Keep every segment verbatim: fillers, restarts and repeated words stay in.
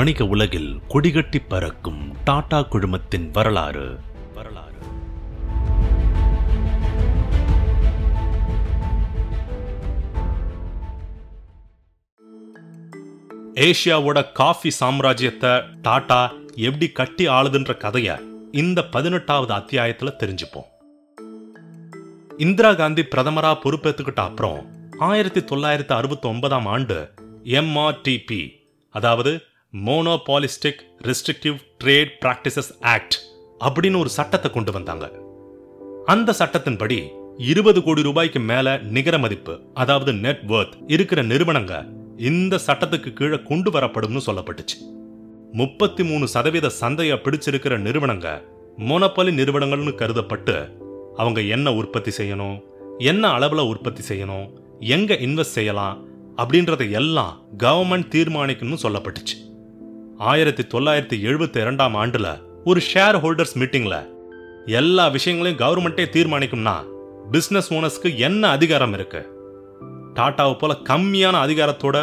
வணிக உலகில் கொடிகட்டி பறக்கும் டாடா குழுமத்தின் வரலாறு வரலாறு ஏஷியாவோட காஃபி சாம்ராஜ்யத்தை டாடா எப்படி கட்டி ஆளுதுன்ற கதையை இந்த பதினெட்டாவது அத்தியாயத்தில் தெரிஞ்சுப்போம். இந்திரா காந்தி பிரதமரா பொறுப்பேற்றுக்கிட்ட அப்புறம் ஆயிரத்தி தொள்ளாயிரத்தி அறுபத்தி ஒன்பதாம் ஆண்டு எம்ஆர்டிபி, அதாவது monopolistic restrictive trade practices act அப்படின்னு ஒரு சட்டத்தை கொண்டு வந்தாங்க. அந்த சட்டத்தின்படி இருபது கோடி ரூபாய்க்கு மேல நிகர மதிப்பு, அதாவது நெட்வொர்த் இருக்கிற நிறுவனங்க இந்த சட்டத்துக்கு கீழே கொண்டு வரப்படும்னு சொல்லப்பட்டுச்சு. முப்பத்தி மூணு சதவீத சந்தையை பிடிச்சிருக்கிற நிறுவனங்க மோனோபாலி நிறுவனங்கள்னு கருதப்பட்டு அவங்க என்ன உற்பத்தி செய்யணும், என்ன அளவில் உற்பத்தி செய்யணும், எங்கே இன்வெஸ்ட் செய்யலாம் அப்படின்றத எல்லாம் கவர்மெண்ட் தீர்மானிக்கணும்னு சொல்லப்பட்டுச்சு. ஆயிரத்தி தொள்ளாயிரத்தி எழுபத்தி இரண்டாம் ஆண்டில் ஒரு ஷேர் ஹோல்டர்ஸ் மீட்டிங்கில் எல்லா விஷயங்களையும் கவர்மெண்ட்டே தீர்மானிக்கும்னா பிஸ்னஸ் ஓனர்ஸ்க்கு என்ன அதிகாரம் இருக்கு? டாட்டாவை போல கம்மியான அதிகாரத்தோட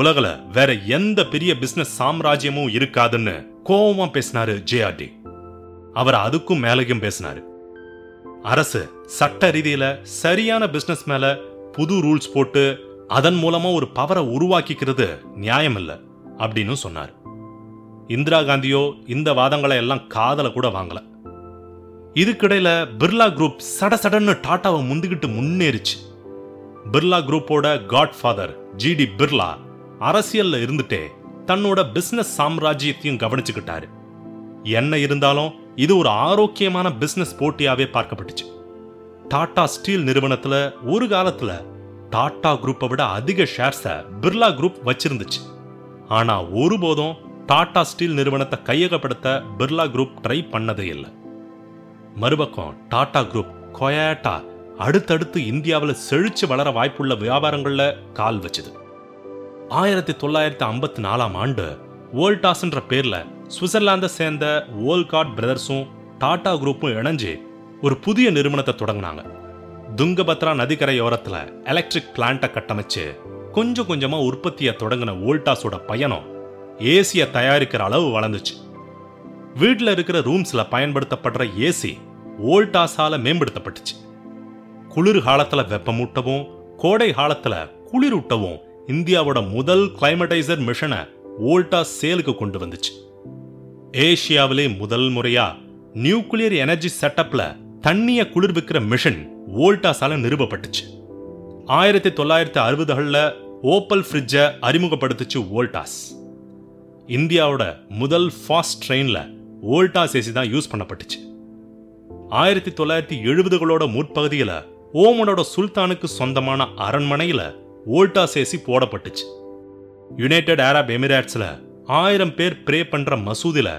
உலகில் வேற எந்த பெரிய பிசினஸ் சாம்ராஜ்யமும் இருக்காதுன்னு கோவமா பேசினாரு ஜே ஆர் டி. அவர் அதுக்கும் மேலையும் பேசினாரு. அரசு சட்ட ரீதியில சரியான பிசினஸ் மேல புது ரூல்ஸ் போட்டு அதன் மூலமா ஒரு பவரை உருவாக்கிக்கிறது நியாயம் இல்லை அப்படின்னு சொன்னார். இந்திரா காந்தியோ இந்த வாதங்களை எல்லாம் காதல கூட வாங்கல. இதுக்கிடையில பிர்லா குரூப் சடசடன்னு டாட்டாவை முந்துகிட்டு முன்னேறிச்சு. பிர்லா குரூப்போட காட்ஃபாதர் ஜி டி பிர்லா அரசியல்ல இருந்துட்டே தன்னோட பிசினஸ் சாம்ராஜ்யத்தையும் கவனிச்சுக்கிட்டாரு. என்ன இருந்தாலும் இது ஒரு ஆரோக்கியமான பிசினஸ் போட்டியாவே பார்க்கப்பட்டுச்சு. டாடா ஸ்டீல் நிறுவனத்துல ஒரு காலத்துல டாடா குரூப்பை விட அதிக ஷேர்ஸை பிர்லா குரூப் வச்சிருந்துச்சு. ஆனா ஒருபோதும் டாடா ஸ்டீல் நிறுவனத்தை கையகப்படுத்த பிர்லா குரூப் ட்ரை பண்ணதே இல்லை. மறுபக்கம் டாடா குரூப் கொயாட்டா அடுத்தடுத்து இந்தியாவில் செழிச்சு வளர வாய்ப்புள்ள வியாபாரங்களில் கால் வச்சுது. ஆயிரத்தி தொள்ளாயிரத்தி ஐம்பத்தி நாலாம் ஆண்டு வோல்டாஸ்ன்ற பேர்ல சுவிட்சர்லாந்தை சேர்ந்த வோல்காட் பிரதர்ஸும் டாடா குரூப்பும் இணைஞ்சு ஒரு புதிய நிறுவனத்தை தொடங்கினாங்க. துங்கபத்ரா நதிக்கரையோரத்தில் எலக்ட்ரிக் பிளான்ட்டை கட்டமைச்சு கொஞ்சம் கொஞ்சமாக உற்பத்தியை தொடங்கின வோல்டாஸோட பயணம் ஏசியை தயாரிக்கிற அளவு வளர்ந்துச்சு. வீட்டில் இருக்கிற ரூம்ஸில் பயன்படுத்தப்படுற ஏசி வோல்டாஸால் மேம்படுத்தப்பட்டுச்சு. குளிர் காலத்தில் வெப்பமூட்டவும் கோடை காலத்தில் குளிரூட்டவும் இந்தியாவோட முதல் கிளைமேட்டைசர் மிஷனை வோல்டாஸ் சேலுக்கு கொண்டு வந்துச்சு. ஏஷியாவிலே முதல் முறையா நியூக்ளியர் எனர்ஜி செட்டப்ல தண்ணியை குளிர்விக்கிற மிஷன் வோல்டாஸால நிறுவப்பட்டுச்சு. ஆயிரத்தி தொள்ளாயிரத்தி அறுபதுகளில் ஓப்பல் ஃப்ரிட்ஜை அறிமுகப்படுத்துச்சு வோல்டாஸ். இந்தியாவோட முதல் ஃபாஸ்ட் ட்ரெயினில் வோல்டாஸ் ஏசி தான் யூஸ் பண்ணப்பட்டுச்சு. ஆயிரத்தி தொள்ளாயிரத்தி எழுபதுகளோட முற்பகுதியில் ஓமனோட சுல்தானுக்கு சொந்தமான அரண்மனையில் வோல்டாஸ் ஏசி போடப்பட்டுச்சு. யுனைடெட் அரப் எமிரேட்ஸில் ஆயிரம் பேர் ப்ரே பண்ணுற மசூதியில்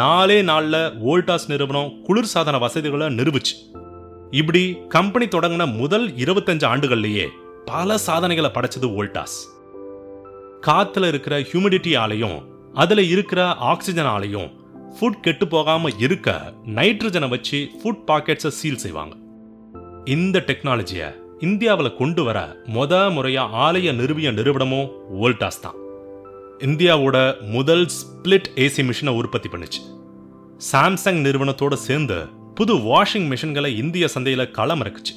நாலே நாளில் வோல்டாஸ் நிறுவனம் குளிர்சாதன வசதிகளை நிறுவிச்சு. இப்படி கம்பெனி தொடங்கின முதல் இருபத்தஞ்சு ஆண்டுகள்லேயே பல சாதனைகளை படைச்சது வோல்டாஸ். காற்றுல இருக்கிற ஹியூமிடிட்டி ஆலையும் அதில் இருக்கிற ஆக்சிஜன் ஆலையும் ஃபுட் கெட்டு போகாமல் இருக்க நைட்ரஜனை வச்சு ஃபுட் பாக்கெட்ஸை சீல் செய்வாங்க. இந்த டெக்னாலஜியை இந்தியாவில் கொண்டு வர மொத முறையாக ஆலய நிறுவிய நிறுவனமும் வோல்டாஸ் தான். இந்தியாவோட முதல் ஸ்பிளிட் ஏசி மிஷினை உற்பத்தி பண்ணிச்சு. சாம்சங் நிறுவனத்தோடு சேர்ந்து புது வாஷிங் மிஷின்களை இந்திய சந்தையில் களம் இறக்குச்சு.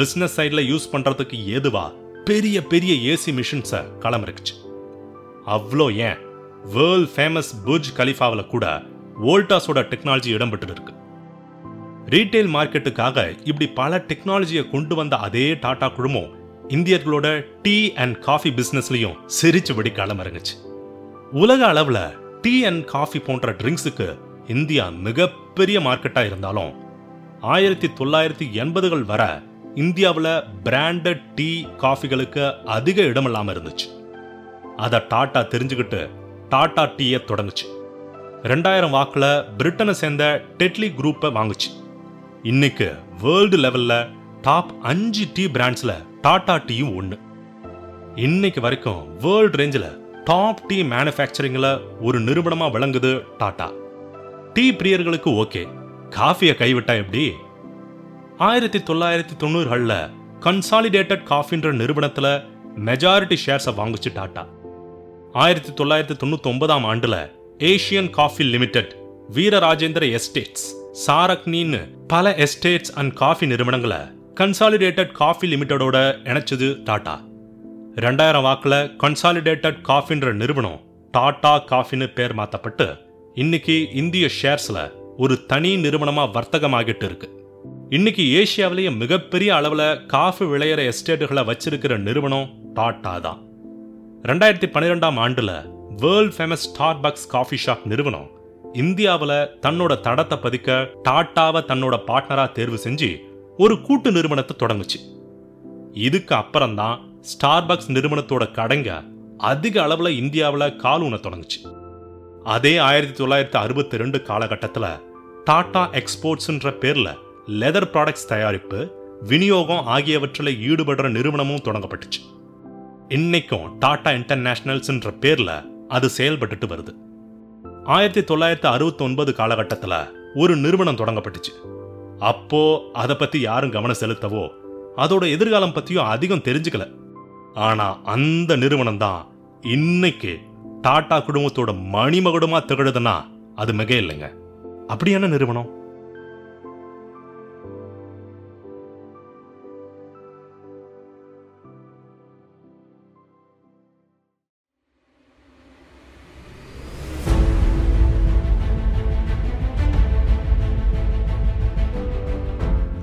பிஸ்னஸ் சைடில் யூஸ் பண்ணுறதுக்கு ஏதுவாக பெரிய பெரிய ஏசி மிஷின்ஸை களம் இறக்குச்சு. அவ்வளோ ஏன், வேர்ல்ட் ஃபேமஸ் புர்ஜ் கலிஃபாவில் கூட வோல்டாஸோட டெக்னாலஜி இடம்பெற்று இருக்கு. ரீட்டைல் மார்க்கெட்டுக்காக இப்படி பல டெக்னாலஜியை கொண்டு வந்த அதே டாடா குழுமம் இந்தியர்களோட டீ அண்ட் காஃபி பிஸ்னஸ்லையும் சிரிச்சு வெடிக்காலம் இறங்குச்சு. உலக அளவில் டீ அண்ட் காஃபி போன்ற ட்ரிங்க்ஸுக்கு இந்தியா மிகப்பெரிய மார்க்கெட்டாக இருந்தாலும் ஆயிரத்தி தொள்ளாயிரத்தி எண்பதுகள் வர இந்தியாவில் பிராண்டட் டீ காஃபிகளுக்கு அதிக இடமில்லாமல் இருந்துச்சு. அதை டாடா தெரிஞ்சுக்கிட்டு டாடா டீயை தொடங்குச்சு. ரெண்டாயிரம் வாக்கில் பிரிட்டனை சேர்ந்த டெட்லி குரூப்பை வாங்குச்சு. இன்னைக்கு வேர்ல்டு லெவலில் டாப் அஞ்சு டீ பிராண்ட்ஸில் டாடா டீயும் ஒன்று. இன்னைக்கு வரைக்கும் வேர்ல்டு ரேஞ்சில் டாப் டீ மேனுஃபேக்சரிங்கில் ஒரு நிறுவனமாக விளங்குது டாடா. டீ பிரியர்களுக்கு ஓகே, காஃபியை கைவிட்டா எப்படி? ஆயிரத்தி தொள்ளாயிரத்தி தொண்ணூறுகளில் கன்சாலிடேட்டட் காஃபின்ற நிறுவனத்தில் மெஜாரிட்டி ஷேர்ஸை வாங்குச்சு டாடா. ஆயிரத்தி தொள்ளாயிரத்தி தொண்ணூத்தி ஒன்பதாம் ஆண்டுல Asian coffee limited, Veerarajendra estates, சாரக்னின்னு பல எஸ்டேட்ஸ் அண்ட் காஃபி நிறுவனங்களை கன்சாலிடேட்டட் காஃபி லிமிடெடோட இணைச்சது டாடா. ரெண்டாயிரம் வாக்குல கன்சாலிடேட்டட் காஃபின்ற நிறுவனம் டாடா காஃபின்னு பேர் மாற்றப்பட்டு இன்னைக்கு இந்திய ஷேர்ஸ்ல ஒரு தனி நிறுவனமா வர்த்தகமாகிட்டு இருக்கு. இன்னைக்கு ஏஷியாவிலேயே மிகப்பெரிய அளவில் காஃபி விளையிற எஸ்டேட்டுகளை வச்சிருக்கிற நிறுவனம் டாடா தான். ரெண்டாயிரத்தி பன்னிரெண்டாம் ஆண்டுல world famous Starbucks coffee shop நிறுவனம் இந்தியாவில் தன்னோட தடத்தை பதிக்க டாட்டாவை தன்னோட பார்ட்னராக தேர்வு செஞ்சு ஒரு கூட்டு நிறுவனத்தை தொடங்குச்சு. இதுக்கு அப்புறம்தான் ஸ்டார்பக்ஸ் நிறுவனத்தோட கடைங்க அதிக அளவில் இந்தியாவில் காலூன தொடங்குச்சு. அதே ஆயிரத்தி தொள்ளாயிரத்தி அறுபத்தி ரெண்டு காலகட்டத்தில் டாடா எக்ஸ்போர்ட்ஸ்ன்ற பேரில் லெதர் ப்ராடக்ட்ஸ் தயாரிப்பு, விநியோகம் ஆகியவற்றில் ஈடுபடுற நிறுவனமும் தொடங்கப்பட்டுச்சு. இன்னைக்கும் டாடா இன்டர்நேஷனல்ஸ்ன்ற பேரில் அது செயல்பட்டுட்டு வருது. ஆயிரத்தி தொள்ளாயிரத்தி அறுபத்தி ஒன்பது காலகட்டத்தில் ஒரு நிறுவனம் தொடங்கப்பட்டுச்சு. அப்போ அதை பற்றி யாரும் கவனம் செலுத்தவோ அதோட எதிர்காலம் பற்றியும் அதிகம் தெரிஞ்சுக்கல. ஆனால் அந்த நிறுவனம் தான் இன்னைக்கு டாடா குடும்பத்தோட மணிமகுடமாக திகழுதுன்னா அது மிக இல்லைங்க. அப்படியான நிறுவனம்